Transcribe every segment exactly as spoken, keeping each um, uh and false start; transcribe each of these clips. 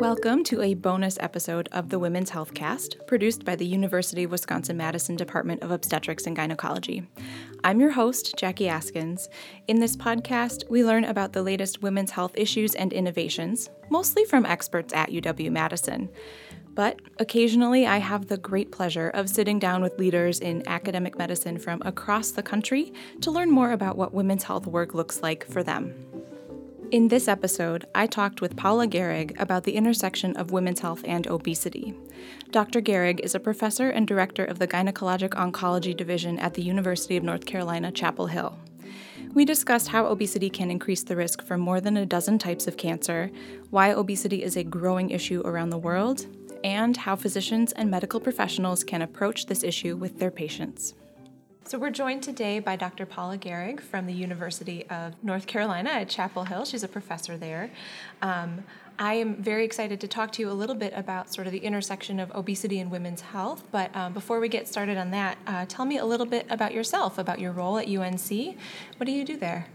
Welcome to a bonus episode of the Women's Health Cast, produced by the University of Wisconsin-Madison Department of Obstetrics and Gynecology. I'm your host, Jackie Askins. In this podcast, we learn about the latest women's health issues and innovations, mostly from experts at U W Madison. But occasionally, I have the great pleasure of sitting down with leaders in academic medicine from across the country to learn more about what women's health work looks like for them. In this episode, I talked with Paula Gehrig about the intersection of women's health and obesity. Doctor Gehrig is a professor and director of the Gynecologic Oncology Division at the University of North Carolina, Chapel Hill. We discussed how obesity can increase the risk for more than a dozen types of cancer, why obesity is a growing issue around the world, and how physicians and medical professionals can approach this issue with their patients. So we're joined today by Doctor Paula Gehrig from the University of North Carolina at Chapel Hill. She's a professor there. Um, I am very excited to talk to you a little bit about sort of the intersection of obesity and women's health. But um, before we get started on that, uh, tell me a little bit about yourself, about your role at U N C. What do you do there?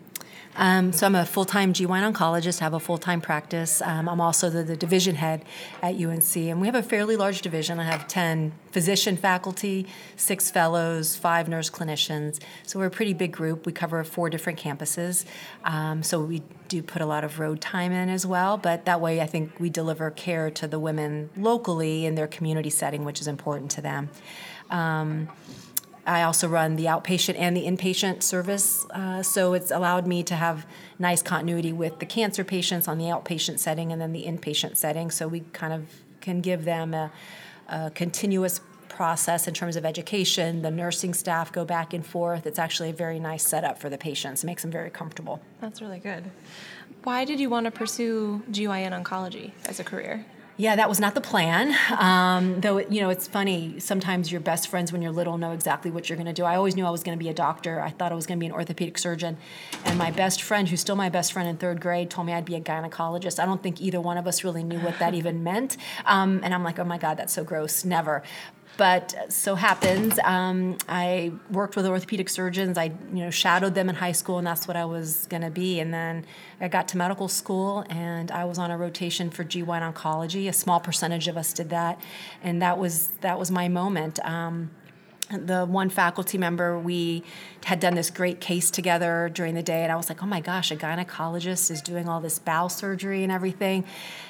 Um, so I'm a full-time G Y N oncologist, have a full-time practice. Um, I'm also the, the division head at U N C, and we have a fairly large division. I have ten physician faculty, six fellows, five nurse clinicians. So we're a pretty big group. We cover four different campuses. Um, so we do put a lot of road time in as well, but that way I think we deliver care to the women locally in their community setting, which is important to them. Um, I also run the outpatient and the inpatient service, uh, so it's allowed me to have nice continuity with the cancer patients on the outpatient setting and then the inpatient setting, so we kind of can give them a, a continuous process in terms of education. The nursing staff go back and forth. It's actually a very nice setup for the patients. It makes them very comfortable. That's really good. Why did you want to pursue G Y N oncology as a career? Yeah, that was not the plan, um, though, it, you know, it's funny. Sometimes your best friends when you're little know exactly what you're going to do. I always knew I was going to be a doctor. I thought I was going to be an orthopedic surgeon. And my best friend, who's still my best friend in third grade, told me I'd be a gynecologist. I don't think either one of us really knew what that even meant. Um, and I'm like, oh, my God, that's so gross. Never. But so happens, um, I worked with orthopedic surgeons. I, you know, shadowed them in high school, and that's what I was going to be. And then I got to medical school, and I was on a rotation for G Y N oncology. A small percentage of us did that, and that was that was my moment. Um, The one faculty member, we had done this great case together during the day, and I was like, oh my gosh, a gynecologist is doing all this bowel surgery and everything.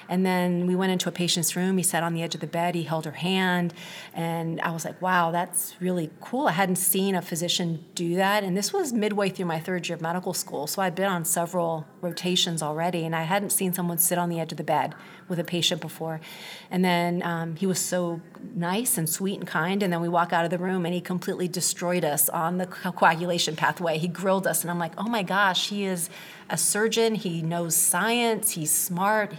And then we went into a patient's room. He sat on the edge of the bed. He held her hand, and I was like, wow, that's really cool. I hadn't seen a physician do that, and this was midway through my third year of medical school, so I'd been on several rotations already, and I hadn't seen someone sit on the edge of the bed with a patient before. And then um, he was so nice and sweet and kind, and then we walk out of the room, and he completely destroyed us on the co- coagulation pathway. He grilled us, and I'm like, oh my gosh, he is a surgeon. He knows science. He's smart.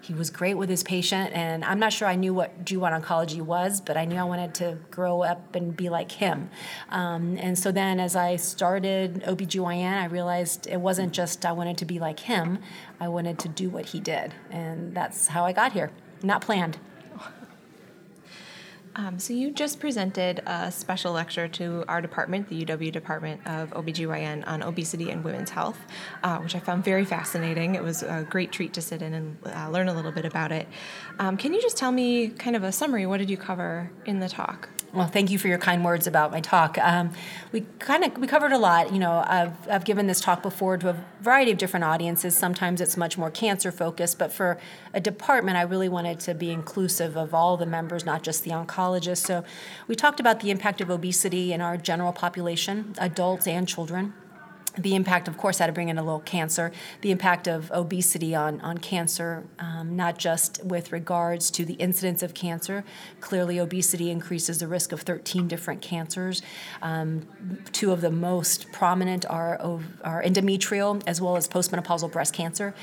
He was great with his patient, and I'm not sure I knew what G Y N oncology was, but I knew I wanted to grow up and be like him. Um, and so then as I started O B G Y N, I realized it wasn't just I wanted to be like him. I wanted to do what he did, and that's how I got here. Not planned. Um, so you just presented a special lecture to our department, the U W Department of O B G Y N, on obesity and women's health, uh, which I found very fascinating. It was a great treat to sit in and uh, learn a little bit about it. Um, can you just tell me kind of a summary? What did you cover in the talk? Well, thank you for your kind words about my talk. Um, we kind of we covered a lot. You know, I've I've given this talk before to a variety of different audiences. Sometimes it's much more cancer focused, but for a department, I really wanted to be inclusive of all the members, not just the oncologists. So, we talked about the impact of obesity in our general population, adults and children. The impact, of course, I had to bring in a little cancer, the impact of obesity on, on cancer, um, not just with regards to the incidence of cancer. Clearly, obesity increases the risk of thirteen different cancers. Um, two of the most prominent are, are endometrial as well as postmenopausal breast cancer.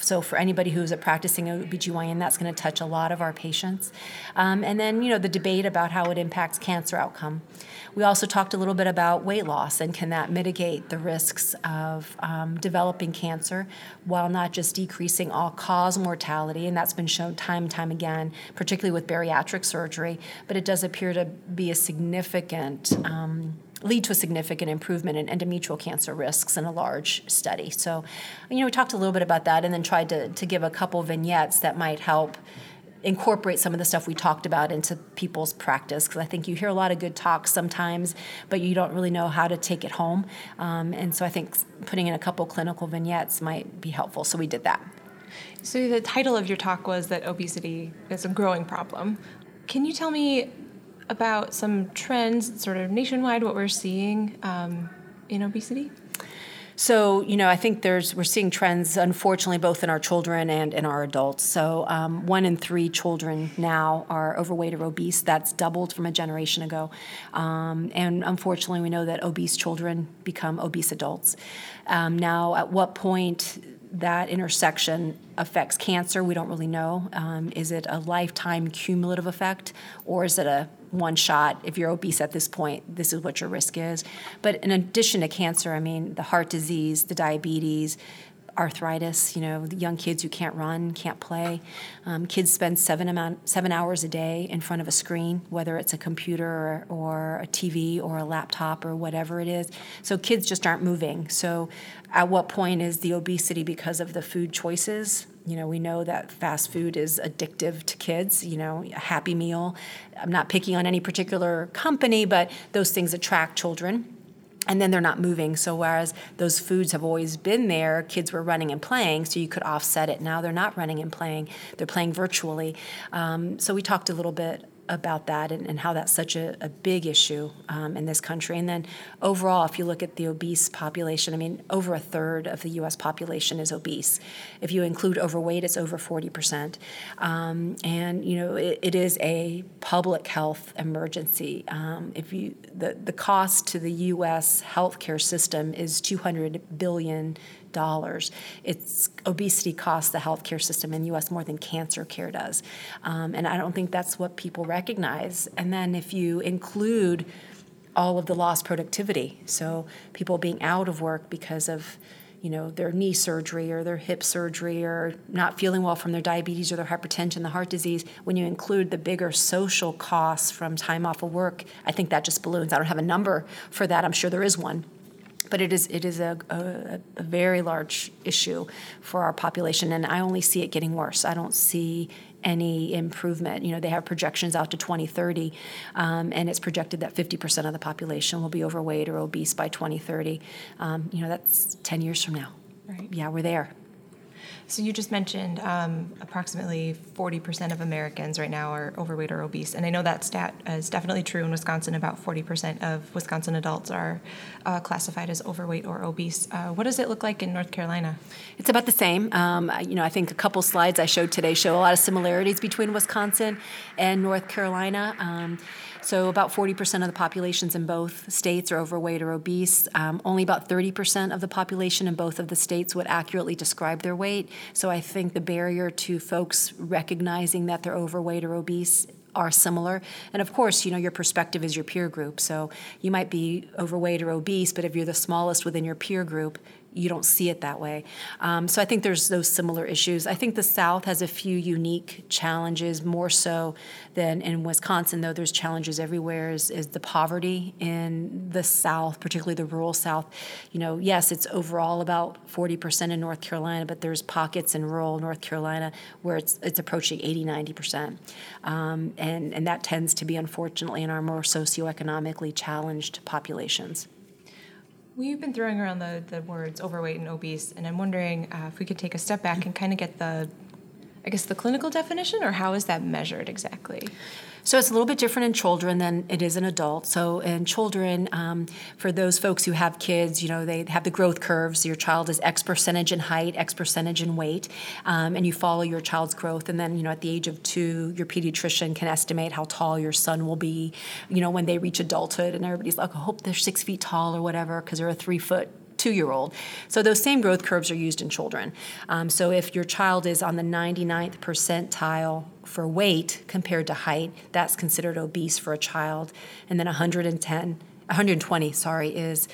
So for anybody who's a practicing O B G Y N, that's going to touch a lot of our patients. Um, and then, you know, the debate about how it impacts cancer outcome. We also talked a little bit about weight loss and can that mitigate the risks of um, developing cancer while not just decreasing all-cause mortality, and that's been shown time and time again, particularly with bariatric surgery, but it does appear to be a significant, um, lead to a significant improvement in endometrial cancer risks in a large study. So, you know, we talked a little bit about that and then tried to, to give a couple vignettes that might help incorporate some of the stuff we talked about into people's practice, because I think you hear a lot of good talks sometimes, but you don't really know how to take it home. Um, and so I think putting in a couple clinical vignettes might be helpful. So we did that. So the title of your talk was that obesity is a growing problem. Can you tell me about some trends sort of nationwide, what we're seeing um, in obesity? So, you know, I think there's we're seeing trends, unfortunately, both in our children and in our adults. So um, one in three children now are overweight or obese. That's doubled from a generation ago. Um, and unfortunately, we know that obese children become obese adults. Um, now, at what point that intersection affects cancer, we don't really know. Um, is it a lifetime cumulative effect, or is it a one shot? If you're obese at this point, this is what your risk is. But in addition to cancer, I mean, the heart disease, the diabetes, arthritis, you know, the young kids who can't run, can't play. Um, kids spend seven amount, seven hours a day in front of a screen, whether it's a computer or, or a T V or a laptop or whatever it is. So kids just aren't moving. So at what point is the obesity because of the food choices? You know, we know that fast food is addictive to kids, you know, a Happy Meal. I'm not picking on any particular company, but those things attract children. And then they're not moving. So whereas those foods have always been there, kids were running and playing, so you could offset it. Now they're not running and playing. They're playing virtually. Um, so we talked a little bit about that and, and how that's such a, a big issue um, in this country. And then overall, if you look at the obese population, I mean, over a third of the U S population is obese. If you include overweight, it's over forty percent. Um, and, you know, it, it is a public health emergency. Um, if you the, the cost to the U S healthcare system is two hundred billion dollars. It's obesity costs the healthcare system in the U S more than cancer care does. Um, and I don't think that's what people recognize. And then if you include all of the lost productivity, so people being out of work because of, you know, their knee surgery or their hip surgery or not feeling well from their diabetes or their hypertension, the heart disease, when you include the bigger social costs from time off of work, I think that just balloons. I don't have a number for that. I'm sure there is one. But it is it is a, a, a very large issue for our population, and I only see it getting worse. I don't see any improvement. You know, they have projections out to twenty thirty, um, and it's projected that fifty percent of the population will be overweight or obese by twenty thirty. Um, you know, that's ten years from now. Right. Yeah, we're there. So you just mentioned um, approximately forty percent of Americans right now are overweight or obese. And I know that stat is definitely true in Wisconsin. About forty percent of Wisconsin adults are uh, classified as overweight or obese. Uh, what does it look like in North Carolina? It's about the same. Um, you know, I think a couple slides I showed today show a lot of similarities between Wisconsin and North Carolina. Um, so about forty percent of the populations in both states are overweight or obese. Um, only about thirty percent of the population in both of the states would accurately describe their weight. So I think the barrier to folks recognizing that they're overweight or obese are similar. And of course, you know, your perspective is your peer group. So you might be overweight or obese, but if you're the smallest within your peer group, you don't see it that way. Um, so I think there's those similar issues. I think the South has a few unique challenges, more so than in Wisconsin, though there's challenges everywhere, is, is the poverty in the South, particularly the rural South. You know, yes, it's overall about forty percent in North Carolina, but there's pockets in rural North Carolina where it's it's approaching eighty, ninety percent. Um, and, and that tends to be, unfortunately, in our more socioeconomically challenged populations. We've been throwing around the, the words overweight and obese, and I'm wondering uh, if we could take a step back and kind of get the, I guess, the clinical definition, or how is that measured exactly? So it's a little bit different in children than it is in adults. So in children, um, for those folks who have kids, you know, they have the growth curves. Your child is X percentage in height, X percentage in weight, um, and you follow your child's growth. And then, you know, at the age of two, your pediatrician can estimate how tall your son will be, you know, when they reach adulthood. And everybody's like, I hope they're six feet tall or whatever, because they're a three-foot two-year-old. So those same growth curves are used in children. Um, so if your child is on the ninety-ninth percentile for weight compared to height, that's considered obese for a child. And then one hundred ten, one hundred twenty, sorry, is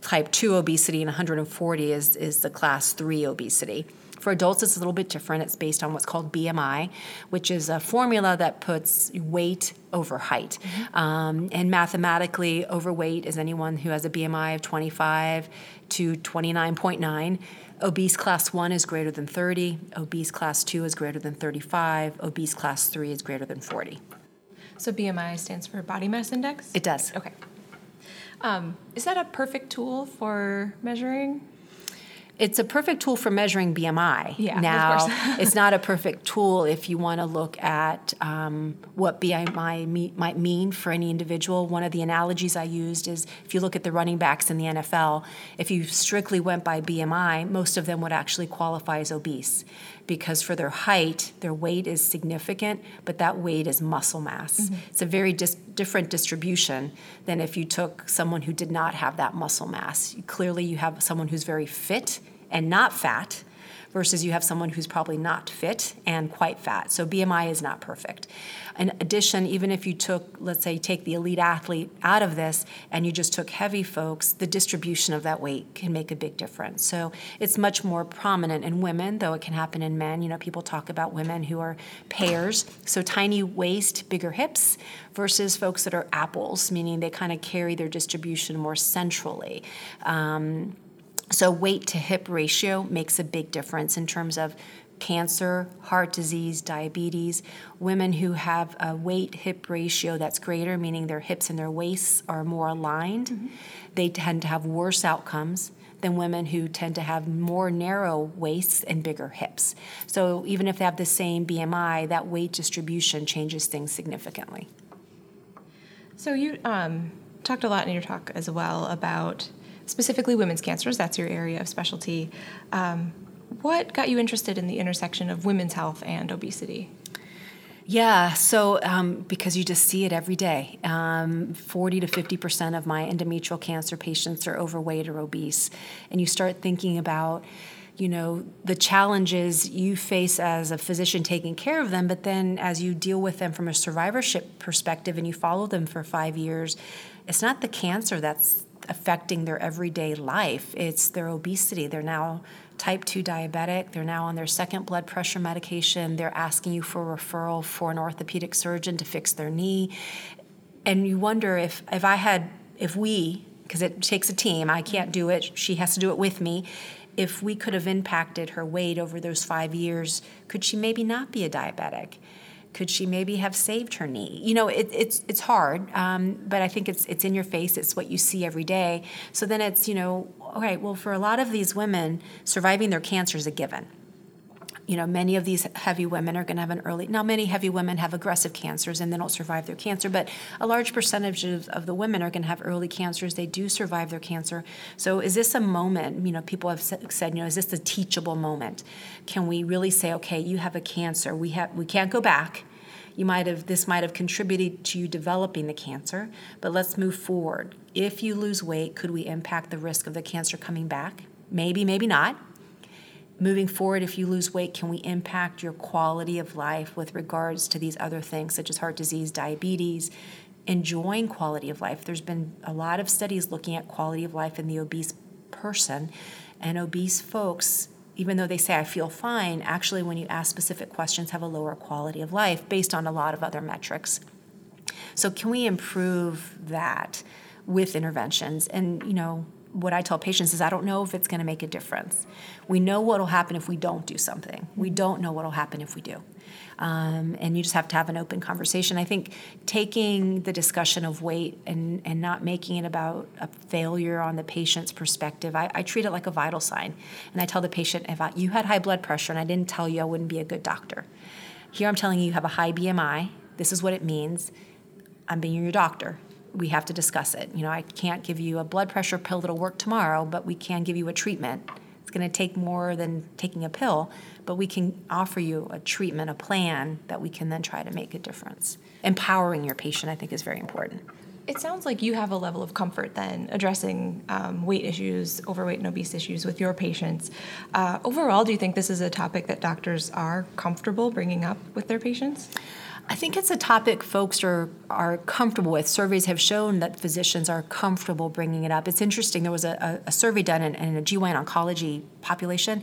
type two obesity, and one hundred forty is, is the class three obesity. For adults, it's a little bit different. It's based on what's called B M I, which is a formula that puts weight over height. Mm-hmm. Um, and mathematically, overweight is anyone who has a B M I of twenty-five to twenty-nine point nine. Obese class one is greater than thirty, obese class two is greater than thirty-five, obese class three is greater than forty. So B M I stands for body mass index? It does. Okay. Um, is that a perfect tool for measuring? It's a perfect tool for measuring B M I. Yeah, now, of course. It's not a perfect tool if you want to look at um, what B M I me- might mean for any individual. One of the analogies I used is if you look at the running backs in the N F L, if you strictly went by B M I, most of them would actually qualify as obese because for their height, their weight is significant, but that weight is muscle mass. Mm-hmm. It's a very dis- different distribution than if you took someone who did not have that muscle mass. Clearly, you have someone who's very fit and not fat versus you have someone who's probably not fit and quite fat. So B M I is not perfect. In addition, even if you took, let's say, take the elite athlete out of this and you just took heavy folks, the distribution of that weight can make a big difference. So it's much more prominent in women, though it can happen in men. You know, people talk about women who are pears, so tiny waist, bigger hips, versus folks that are apples, meaning they kind of carry their distribution more centrally. Um, So weight to hip ratio makes a big difference in terms of cancer, heart disease, diabetes. Women who have a weight hip ratio that's greater, meaning their hips and their waists are more aligned, mm-hmm. they tend to have worse outcomes than women who tend to have more narrow waists and bigger hips. So even if they have the same B M I, that weight distribution changes things significantly. So you um, talked a lot in your talk as well about specifically women's cancers. That's your area of specialty. Um, what got you interested in the intersection of women's health and obesity? Yeah, so um, because you just see it every day. Um, forty to fifty percent of my endometrial cancer patients are overweight or obese. And you start thinking about, you know, the challenges you face as a physician taking care of them, but then as you deal with them from a survivorship perspective and you follow them for five years, it's not the cancer that's affecting their everyday life. It's their obesity. They're now type two diabetic. They're now on their second blood pressure medication. They're asking you for a referral for an orthopedic surgeon to fix their knee. And you wonder if, if I had, if we, because it takes a team, I can't do it. She has to do it with me. If we could have impacted her weight over those five years, could she maybe not be a diabetic? Could she maybe have saved her knee? You know, it, it's it's hard, um, but I think it's it's in your face. It's what you see every day. So then it's, you know, all right, well, for a lot of these women, surviving their cancer is a given. You know, many of these heavy women are going to have an early, now many heavy women have aggressive cancers and they don't survive their cancer, but a large percentage of, of the women are going to have early cancers. They do survive their cancer. So is this a moment, you know, people have said, you know, is this a teachable moment? Can we really say, okay, you have a cancer. We have, we can't go back. You might have, this might have contributed to you developing the cancer, but let's move forward. If you lose weight, could we impact the risk of the cancer coming back? Maybe, maybe not. Moving forward, if you lose weight, can we impact your quality of life with regards to these other things, such as heart disease, diabetes, enjoying quality of life? There's been a lot of studies looking at quality of life in the obese person, and obese folks, even though they say, I feel fine, actually, when you ask specific questions, have a lower quality of life based on a lot of other metrics. So can we improve that with interventions? And, you know, what I tell patients is I don't know if it's going to make a difference. We know what will happen if we don't do something. We don't know what will happen if we do. Um, and you just have to have an open conversation. I think taking the discussion of weight and, and not making it about a failure on the patient's perspective, I, I treat it like a vital sign. And I tell the patient, if I, you had high blood pressure and I didn't tell you, I wouldn't be a good doctor. Here I'm telling you you have a high B M I. This is what it means. I'm being your doctor. We have to discuss it. You know, I can't give you a blood pressure pill that'll work tomorrow, but we can give you a treatment. It's going to take more than taking a pill, but we can offer you a treatment, a plan that we can then try to make a difference. Empowering your patient, I think, is very important. It sounds like you have a level of comfort then addressing um, weight issues, overweight and obese issues with your patients. Uh, overall, do you think this is a topic that doctors are comfortable bringing up with their patients? I think it's a topic folks are are comfortable with. Surveys have shown that physicians are comfortable bringing it up. It's interesting. There was a, a survey done in, in a G Y N oncology population,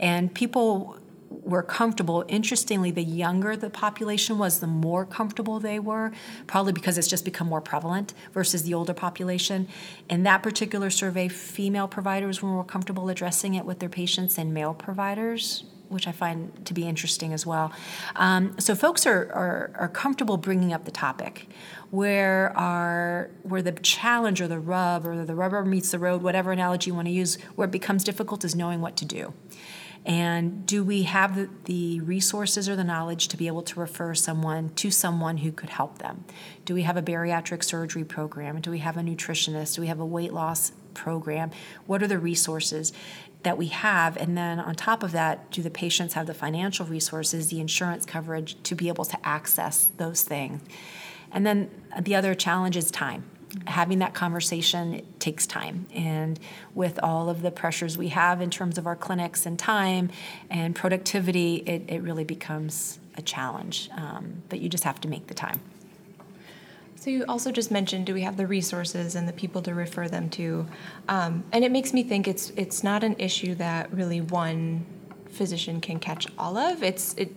and people were comfortable. Interestingly, the younger the population was, the more comfortable they were, probably because it's just become more prevalent versus the older population. In that particular survey, female providers were more comfortable addressing it with their patients than male providers, which I find to be interesting as well. Um, so folks are, are are comfortable bringing up the topic. Where are where the challenge or the rub or the rubber meets the road, whatever analogy you want to use, where it becomes difficult is knowing what to do. And do we have the, the resources or the knowledge to be able to refer someone to someone who could help them? Do we have a bariatric surgery program? Do we have a nutritionist? Do we have a weight loss program? What are the resources that we have? And then on top of that, do the patients have the financial resources, the insurance coverage to be able to access those things? And then the other challenge is time. Having that conversation, it takes time. And with all of the pressures we have in terms of our clinics and time and productivity, it, it really becomes a challenge. Um, but you just have to make the time. So you also just mentioned, do we have the resources and the people to refer them to? Um, and it makes me think it's it's not an issue that really one physician can catch all of. It's it.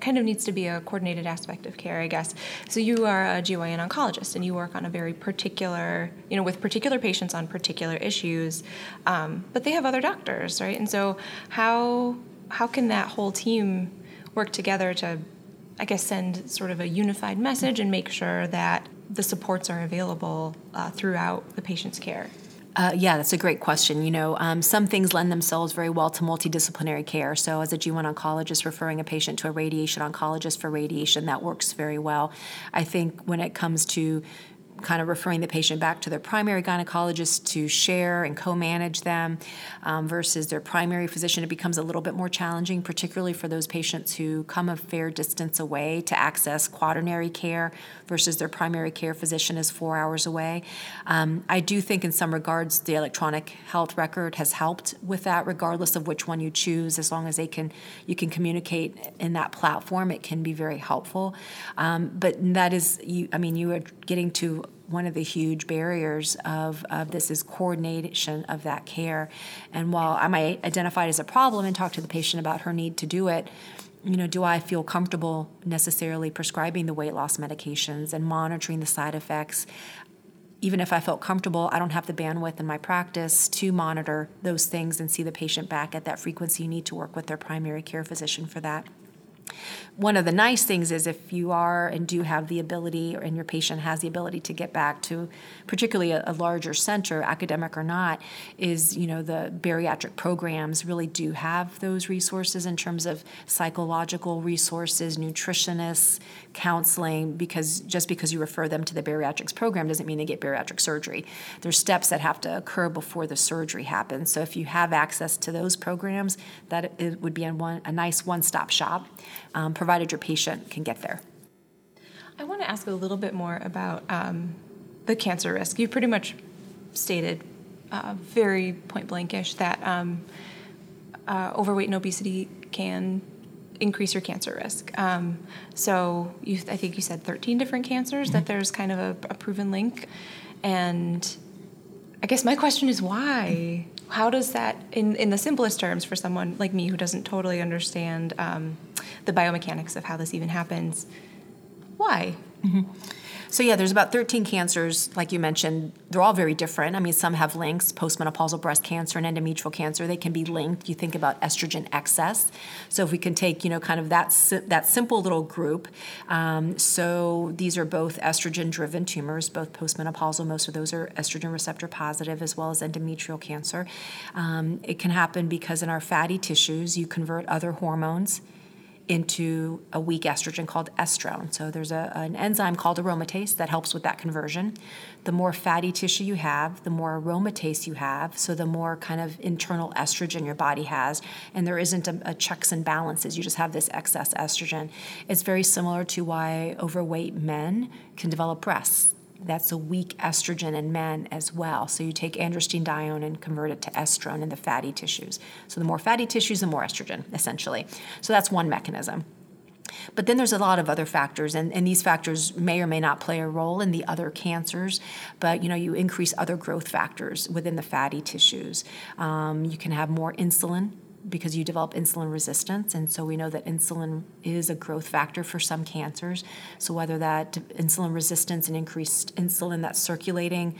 kind of needs to be a coordinated aspect of care, I guess. So you are a G Y N oncologist, and you work on a very particular, you know, with particular patients on particular issues, um, but they have other doctors, right? And so how how can that whole team work together to, I guess, send sort of a unified message and make sure that the supports are available uh, throughout the patient's care? Uh, yeah, that's a great question. You know, um, some things lend themselves very well to multidisciplinary care. So as a G Y N oncologist, referring a patient to a radiation oncologist for radiation, that works very well. I think when it comes to kind of referring the patient back to their primary gynecologist to share and co-manage them um, versus their primary physician, it becomes a little bit more challenging, particularly for those patients who come a fair distance away to access quaternary care versus their primary care physician is four hours away. Um, I do think in some regards the electronic health record has helped with that, regardless of which one you choose. As long as they can, you can communicate in that platform, it can be very helpful. Um, but that is, you, I mean, you are getting to one of the huge barriers of, of this is coordination of that care. And while I might identify it as a problem and talk to the patient about her need to do it, you know, do I feel comfortable necessarily prescribing the weight loss medications and monitoring the side effects? Even if I felt comfortable, I don't have the bandwidth in my practice to monitor those things and see the patient back at that frequency. You need to work with their primary care physician for that. One of the nice things is if you are and do have the ability, or and your patient has the ability to get back to particularly a, a larger center, academic or not, is, you know, the bariatric programs really do have those resources in terms of psychological resources, nutritionists, counseling, because just because you refer them to the bariatrics program doesn't mean they get bariatric surgery. There's steps that have to occur before the surgery happens. So if you have access to those programs, that it would be a, one, a nice one-stop shop. Um, provided your patient can get there. I want to ask a little bit more about um, the cancer risk. You pretty much stated uh, very point-blankish that um, uh, overweight and obesity can increase your cancer risk. Um, so you, I think you said thirteen different cancers, mm-hmm. that there's kind of a, a proven link. And I guess my question is why? How does that, in, in the simplest terms for someone like me who doesn't totally understand um, the biomechanics of how this even happens, why? Mm-hmm. So yeah, there's about thirteen cancers, like you mentioned. They're all very different. I mean, some have links, postmenopausal breast cancer and endometrial cancer. They can be linked. You think about estrogen excess. So if we can take, you know, kind of that that simple little group. Um, so these are both estrogen-driven tumors, both postmenopausal. Most of those are estrogen receptor positive, as well as endometrial cancer. Um, it can happen because in our fatty tissues, you convert other hormones into a weak estrogen called estrone. So there's a, an enzyme called aromatase that helps with that conversion. The more fatty tissue you have, the more aromatase you have, so the more kind of internal estrogen your body has, and there isn't a, a checks and balances. You just have this excess estrogen. It's very similar to why overweight men can develop breasts. That's a weak estrogen in men as well. So you take androstenedione and convert it to estrone in the fatty tissues. So the more fatty tissues, the more estrogen, essentially. So that's one mechanism. But then there's a lot of other factors, and, and these factors may or may not play a role in the other cancers, but, you know, you increase other growth factors within the fatty tissues. Um, you can have more insulin because you develop insulin resistance. And so we know that insulin is a growth factor for some cancers. So whether that insulin resistance and increased insulin that's circulating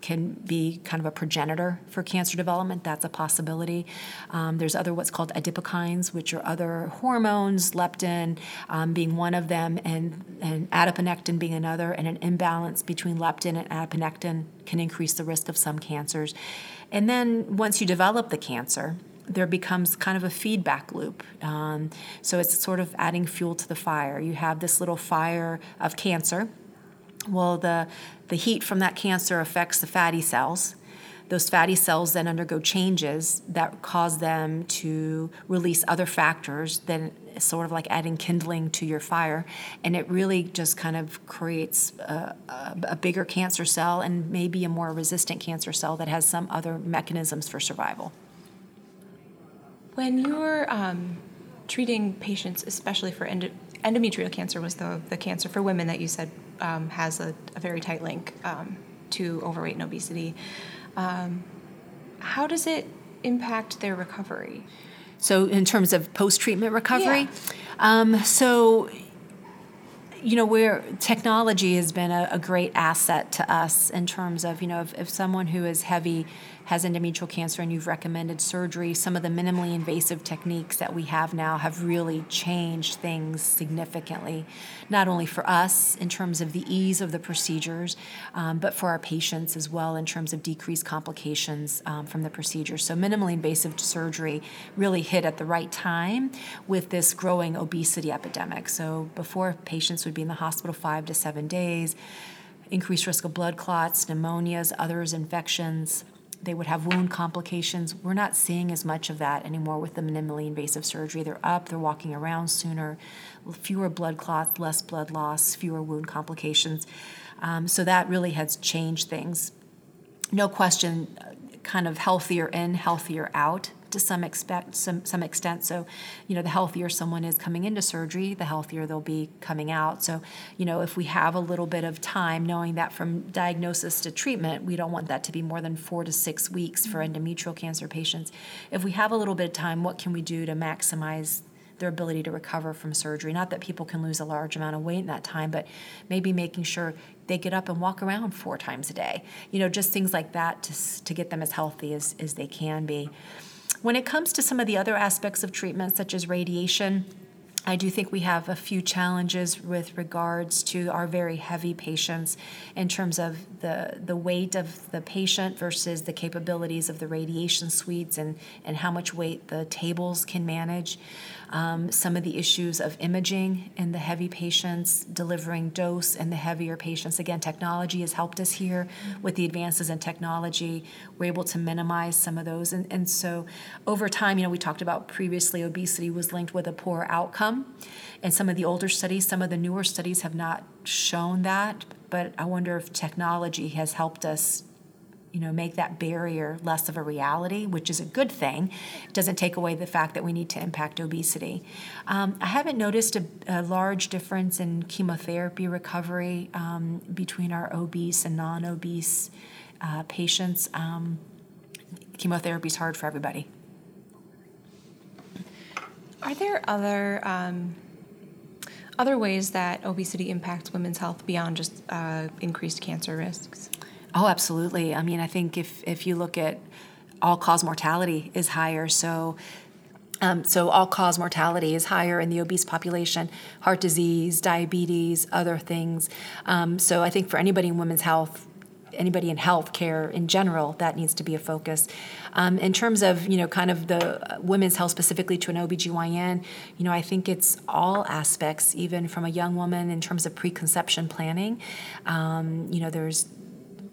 can be kind of a progenitor for cancer development, that's a possibility. Um, there's other what's called adipokines, which are other hormones, leptin um, being one of them, and, and adiponectin being another, and an imbalance between leptin and adiponectin can increase the risk of some cancers. And then once you develop the cancer, there becomes kind of a feedback loop. Um, so it's sort of adding fuel to the fire. You have this little fire of cancer. Well, the the heat from that cancer affects the fatty cells. Those fatty cells then undergo changes that cause them to release other factors, then sort of like adding kindling to your fire. And it really just kind of creates a, a, a bigger cancer cell and maybe a more resistant cancer cell that has some other mechanisms for survival. When you're um, treating patients, especially for endo- endometrial cancer was the, the cancer for women that you said Um, has a, a very tight link um, to overweight and obesity. Um, how does it impact their recovery? So in terms of post-treatment recovery? Yeah. Um, so, you know, where technology has been a, a great asset to us in terms of, you know, if, if someone who is heavy has endometrial cancer and you've recommended surgery, some of the minimally invasive techniques that we have now have really changed things significantly, not only for us in terms of the ease of the procedures, um, but for our patients as well in terms of decreased complications um, from the procedure. So minimally invasive surgery really hit at the right time with this growing obesity epidemic. So before, patients would be in the hospital five to seven days, increased risk of blood clots, pneumonias, others infections. They would have wound complications. We're not seeing as much of that anymore with the minimally invasive surgery. They're up, they're walking around sooner, fewer blood clots, less blood loss, fewer wound complications. Um, so that really has changed things. No question, kind of healthier in, healthier out to some, expect, some, some extent. So, you know, the healthier someone is coming into surgery, the healthier they'll be coming out. So, you know, if we have a little bit of time, knowing that from diagnosis to treatment, we don't want that to be more than four to six weeks for endometrial cancer patients. If we have a little bit of time, what can we do to maximize their ability to recover from surgery? Not that people can lose a large amount of weight in that time, but maybe making sure they get up and walk around four times a day. You know, just things like that to, to get them as healthy as, as they can be. When it comes to some of the other aspects of treatment, such as radiation, I do think we have a few challenges with regards to our very heavy patients in terms of the, the weight of the patient versus the capabilities of the radiation suites and, and how much weight the tables can manage. Um, some of the issues of imaging in the heavy patients, delivering dose in the heavier patients. Again, technology has helped us here. With the advances in technology, we're able to minimize some of those. And, and so over time, you know, we talked about previously obesity was linked with a poor outcome. And some of the older studies, some of the newer studies have not shown that, but I wonder if technology has helped us, you know, make that barrier less of a reality, which is a good thing. It doesn't take away the fact that we need to impact obesity. Um, I haven't noticed a, a large difference in chemotherapy recovery um, between our obese and non-obese uh, patients. Um, chemotherapy is hard for everybody. Are there other um, other ways that obesity impacts women's health beyond just uh, increased cancer risks? Oh, absolutely. I mean, I think if, if you look at all-cause mortality is higher, so um, so all-cause mortality is higher in the obese population, heart disease, diabetes, other things. Um, so I think for anybody in women's health, anybody in healthcare in general, that needs to be a focus. Um, in terms of, you know, kind of the women's health specifically to an O B G Y N, you know, I think it's all aspects, even from a young woman in terms of preconception planning. Um, you know, there's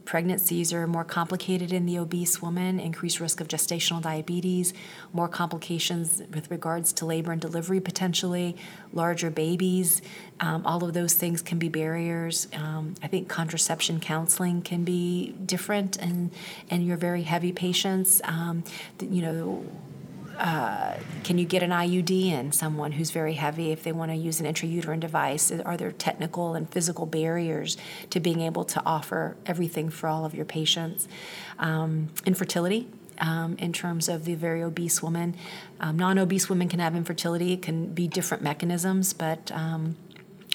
pregnancies are more complicated in the obese woman, increased risk of gestational diabetes, more complications with regards to labor and delivery potentially, larger babies. Um, all of those things can be barriers. Um, I think contraception counseling can be different in, in your very heavy patients. Um, you know, Uh, can you get an I U D in someone who's very heavy if they want to use an intrauterine device? Are there technical and physical barriers to being able to offer everything for all of your patients? Um, infertility um, in terms of the very obese woman. Um, non-obese women can have infertility. It can be different mechanisms, but um,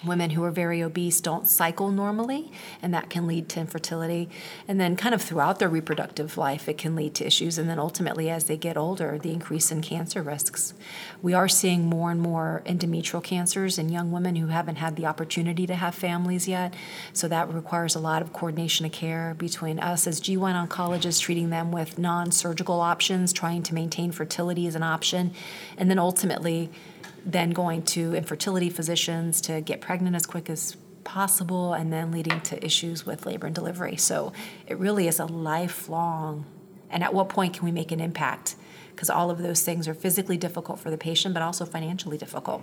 women who are very obese don't cycle normally, and that can lead to infertility. And then kind of throughout their reproductive life, it can lead to issues. And then ultimately, as they get older, the increase in cancer risks. We are seeing more and more endometrial cancers in young women who haven't had the opportunity to have families yet. So that requires a lot of coordination of care between us as G Y N oncologists, treating them with non-surgical options, trying to maintain fertility as an option, and then ultimately then going to infertility physicians to get pregnant as quick as possible, and then leading to issues with labor and delivery. So it really is a lifelong, and at what point can we make an impact? Because all of those things are physically difficult for the patient, but also financially difficult.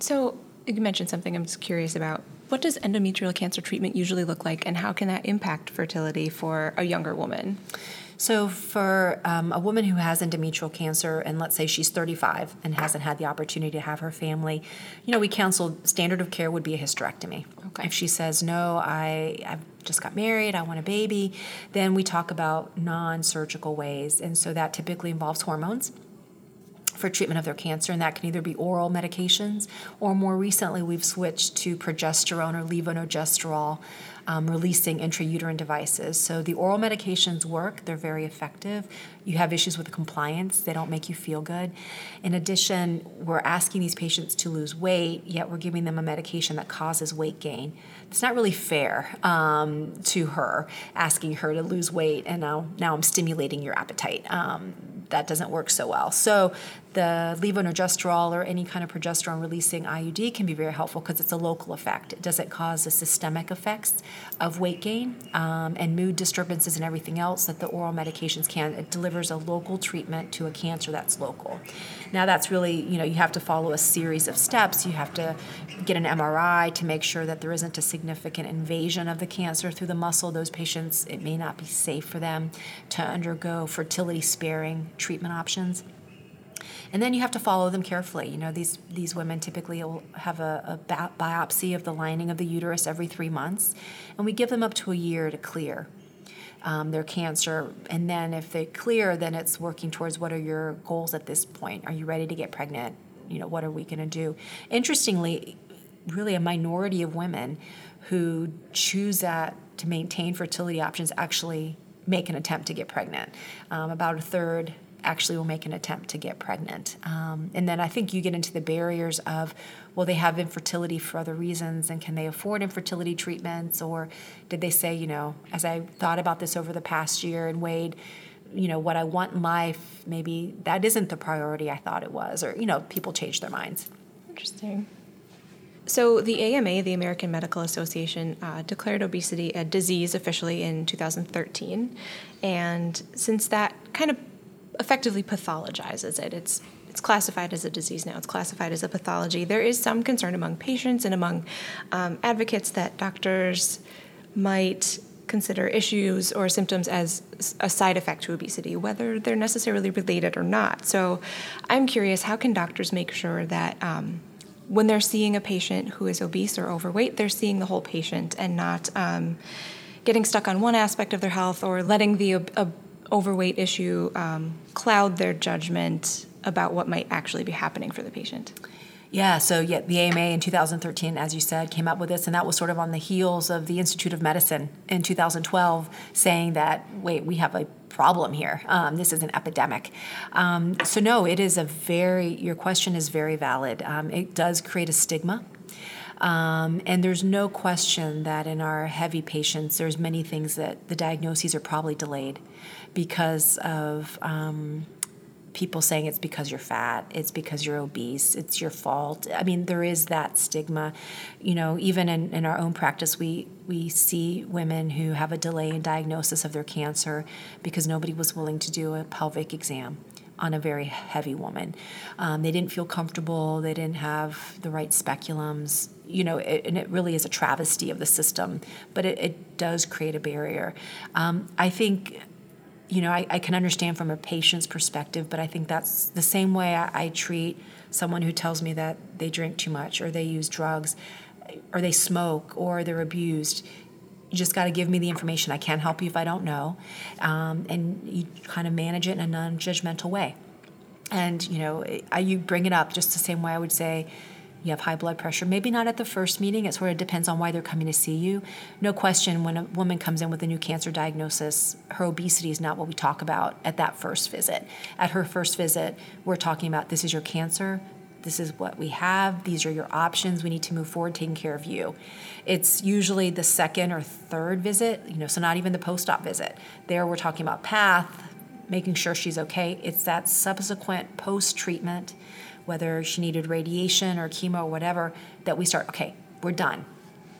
So you mentioned something I'm just curious about. What does endometrial cancer treatment usually look like, and how can that impact fertility for a younger woman? So for um, a woman who has endometrial cancer, and let's say she's thirty-five and hasn't had the opportunity to have her family, you know, we counsel standard of care would be a hysterectomy. Okay. If she says, no, I, I've just got married, I want a baby, then we talk about non-surgical ways. And so that typically involves hormones for treatment of their cancer, and that can either be oral medications, or more recently we've switched to progesterone or levonorgestrel um, releasing intrauterine devices. So the oral medications work, they're very effective. You have issues with the compliance, they don't make you feel good. In addition, we're asking these patients to lose weight, yet we're giving them a medication that causes weight gain. It's not really fair um, to her, asking her to lose weight, and now, now I'm stimulating your appetite. Um, that doesn't work so well. So the levonorgestrel or any kind of progesterone-releasing I U D can be very helpful because it's a local effect. It doesn't cause the systemic effects of weight gain um, and mood disturbances and everything else that the oral medications can. It delivers a local treatment to a cancer that's local. Now that's really, you know, you have to follow a series of steps. You have to get an M R I to make sure that there isn't a significant invasion of the cancer through the muscle. Those patients, it may not be safe for them to undergo fertility-sparing treatment options. And then you have to follow them carefully. You know, these these women typically will have a, a biopsy of the lining of the uterus every three months, and we give them up to a year to clear um, their cancer. And then if they clear, then it's working towards what are your goals at this point? Are you ready to get pregnant? You know, what are we going to do? Interestingly, really a minority of women who choose that to maintain fertility options actually make an attempt to get pregnant. Um, about a third actually will make an attempt to get pregnant. Um, and then I think you get into the barriers of, well, they have infertility for other reasons, and can they afford infertility treatments? Or did they say, you know, as I thought about this over the past year and weighed, you know, what I want in life, maybe that isn't the priority I thought it was. Or, you know, people change their minds. Interesting. So the A M A, the American Medical Association, uh, declared obesity a disease officially in two thousand thirteen. And since that kind of effectively pathologizes it. It's it's classified as a disease now. It's classified as a pathology. There is some concern among patients and among um, advocates that doctors might consider issues or symptoms as a side effect to obesity, whether they're necessarily related or not. So I'm curious, how can doctors make sure that um, when they're seeing a patient who is obese or overweight, they're seeing the whole patient and not um, getting stuck on one aspect of their health or letting the ob- ob- overweight issue um, cloud their judgment about what might actually be happening for the patient? Yeah, so yeah, the A M A in two thousand thirteen, as you said, came up with this, and that was sort of on the heels of the Institute of Medicine in two thousand twelve saying that, wait, we have a problem here. Um, this is an epidemic. Um, so no, it is a very, your question is very valid. Um, it does create a stigma. Um, and there's no question that in our heavy patients, there's many things that the diagnoses are probably delayed because of um, people saying it's because you're fat, it's because you're obese, it's your fault. I mean, there is that stigma. You know, even in, in our own practice, we, we see women who have a delay in diagnosis of their cancer because nobody was willing to do a pelvic exam on a very heavy woman. Um, they didn't feel comfortable. They didn't have the right speculums. You know, it, and it really is a travesty of the system, but it, it does create a barrier. Um, I think, you know, I, I can understand from a patient's perspective, but I think that's the same way I, I treat someone who tells me that they drink too much or they use drugs or they smoke or they're abused. you just got to give me the information. I can't help you if I don't know. Um, and you kind of manage it in a non-judgmental way. And, you know, I, you bring it up just the same way I would say you have high blood pressure. Maybe not at the first meeting. It sort of depends on why they're coming to see you. No question, when a woman comes in with a new cancer diagnosis, her obesity is not what we talk about at that first visit. At her first visit, we're talking about this is your cancer. This is what we have. These are your options. We need to move forward taking care of you. It's usually the second or third visit, you know, so not even the post-op visit. There we're talking about path, making sure she's okay. It's that subsequent post-treatment, whether she needed radiation or chemo or whatever, that we start, okay, we're done.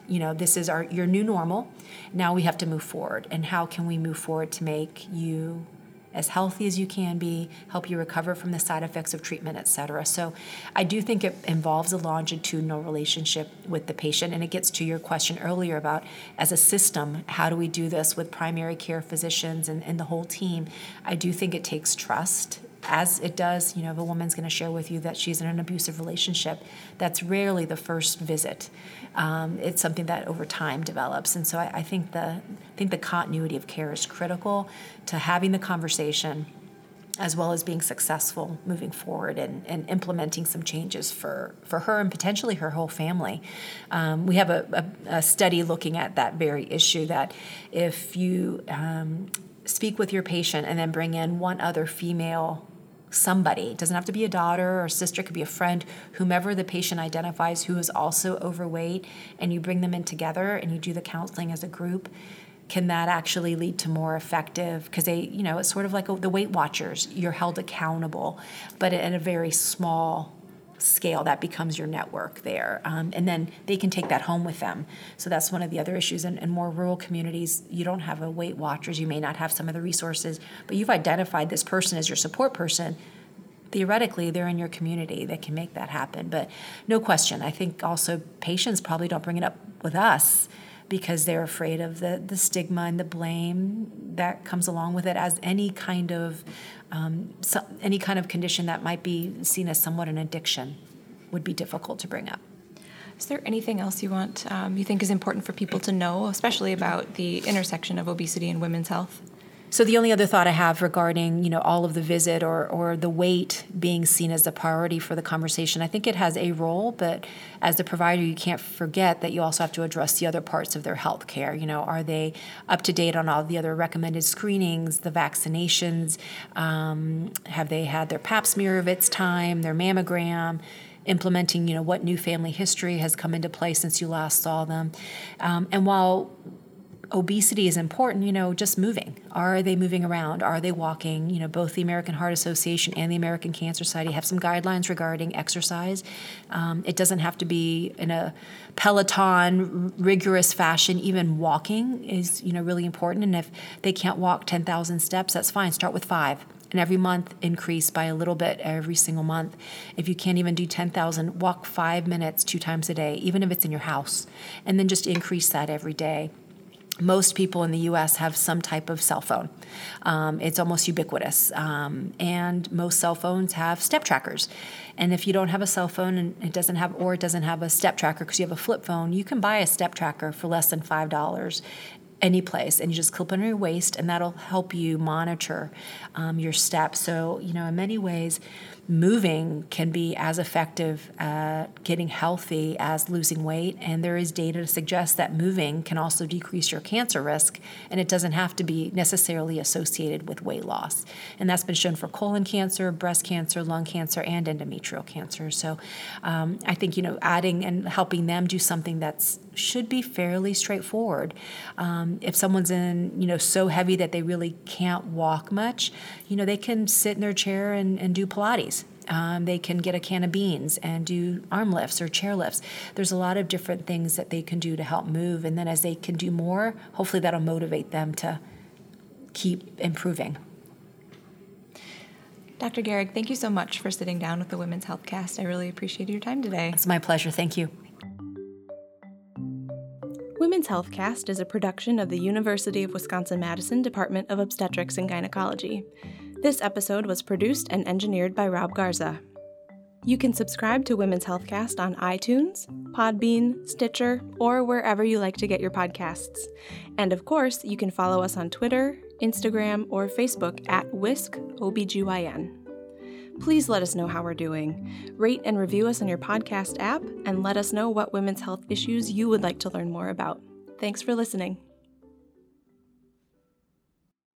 You know, this is our your new normal. Now we have to move forward. And how can we move forward to make you as healthy as you can be, help you recover from the side effects of treatment, et cetera. So I do think it involves a longitudinal relationship with the patient. And it gets to your question earlier about, as a system, how do we do this with primary care physicians and, and the whole team? I do think it takes trust. As it does, you know, if a woman's going to share with you that she's in an abusive relationship, that's rarely the first visit. Um, it's something that over time develops. And so I, I think the I think the continuity of care is critical to having the conversation, as well as being successful moving forward and, and implementing some changes for, for her and potentially her whole family. Um, we have a, a, a study looking at that very issue, that if you um, speak with your patient and then bring in one other female somebody, it doesn't have to be a daughter or a sister, it could be a friend, whomever the patient identifies who is also overweight, and you bring them in together and you do the counseling as a group, can that actually lead to more effective, because they, you know, it's sort of like a, the Weight Watchers, you're held accountable, but at a very small scale, that becomes your network there. Um, and then they can take that home with them. So that's one of the other issues. In, in more rural communities, you don't have a Weight Watchers. You may not have some of the resources, but you've identified this person as your support person. Theoretically, they're in your community that can make that happen. But no question, I think also patients probably don't bring it up with us because they're afraid of the, the stigma and the blame that comes along with it, as any kind of um, so, any kind of condition that might be seen as somewhat an addiction would be difficult to bring up. Is there anything else you want, um, you think is important for people to know, especially about the intersection of obesity and women's health? So the only other thought I have regarding, you know, all of the visit or, or the weight being seen as the priority for the conversation, I think it has a role, but as the provider, you can't forget that you also have to address the other parts of their health care. You know, are they up to date on all the other recommended screenings, the vaccinations? Um, have they had their pap smear of its time, their mammogram? Implementing, you know, what new family history has come into play since you last saw them? Um, and while obesity is important, you know, just moving. Are they moving around? Are they walking? You know, both the American Heart Association and the American Cancer Society have some guidelines regarding exercise. Um, it doesn't have to be in a Peloton, rigorous fashion. Even walking is, you know, really important. And if they can't walk ten thousand steps, that's fine. Start with five. And every month increase by a little bit every single month. If you can't even do ten thousand, walk five minutes two times a day, even if it's in your house. And then just increase that every day. Most people in the U S have some type of cell phone. Um, it's almost ubiquitous. Um, and most cell phones have step trackers. And if you don't have a cell phone and it doesn't have, or it doesn't have a step tracker because you have a flip phone, you can buy a step tracker for less than five dollars any place. And you just clip on your waist and that'll help you monitor um, your steps. So, you know, in many ways, moving can be as effective at getting healthy as losing weight. And there is data to suggest that moving can also decrease your cancer risk, and it doesn't have to be necessarily associated with weight loss. And that's been shown for colon cancer, breast cancer, lung cancer, and endometrial cancer. So um, I think, you know, adding and helping them do something that's should be fairly straightforward. Um, if someone's in, you know, so heavy that they really can't walk much, you know, they can sit in their chair and, and do Pilates. Um, they can get a can of beans and do arm lifts or chair lifts. There's a lot of different things that they can do to help move. And then as they can do more, hopefully that'll motivate them to keep improving. Doctor Gehrig, thank you so much for sitting down with the Women's Healthcast. I really appreciate your time today. It's my pleasure. Thank you. Women's Healthcast is a production of the University of Wisconsin-Madison Department of Obstetrics and Gynecology. This episode was produced and engineered by Rob Garza. You can subscribe to Women's Healthcast on iTunes, Podbean, Stitcher, or wherever you like to get your podcasts. And of course, you can follow us on Twitter, Instagram, or Facebook at W I S C O B G Y N. Please let us know how we're doing. Rate and review us on your podcast app, and let us know what women's health issues you would like to learn more about. Thanks for listening.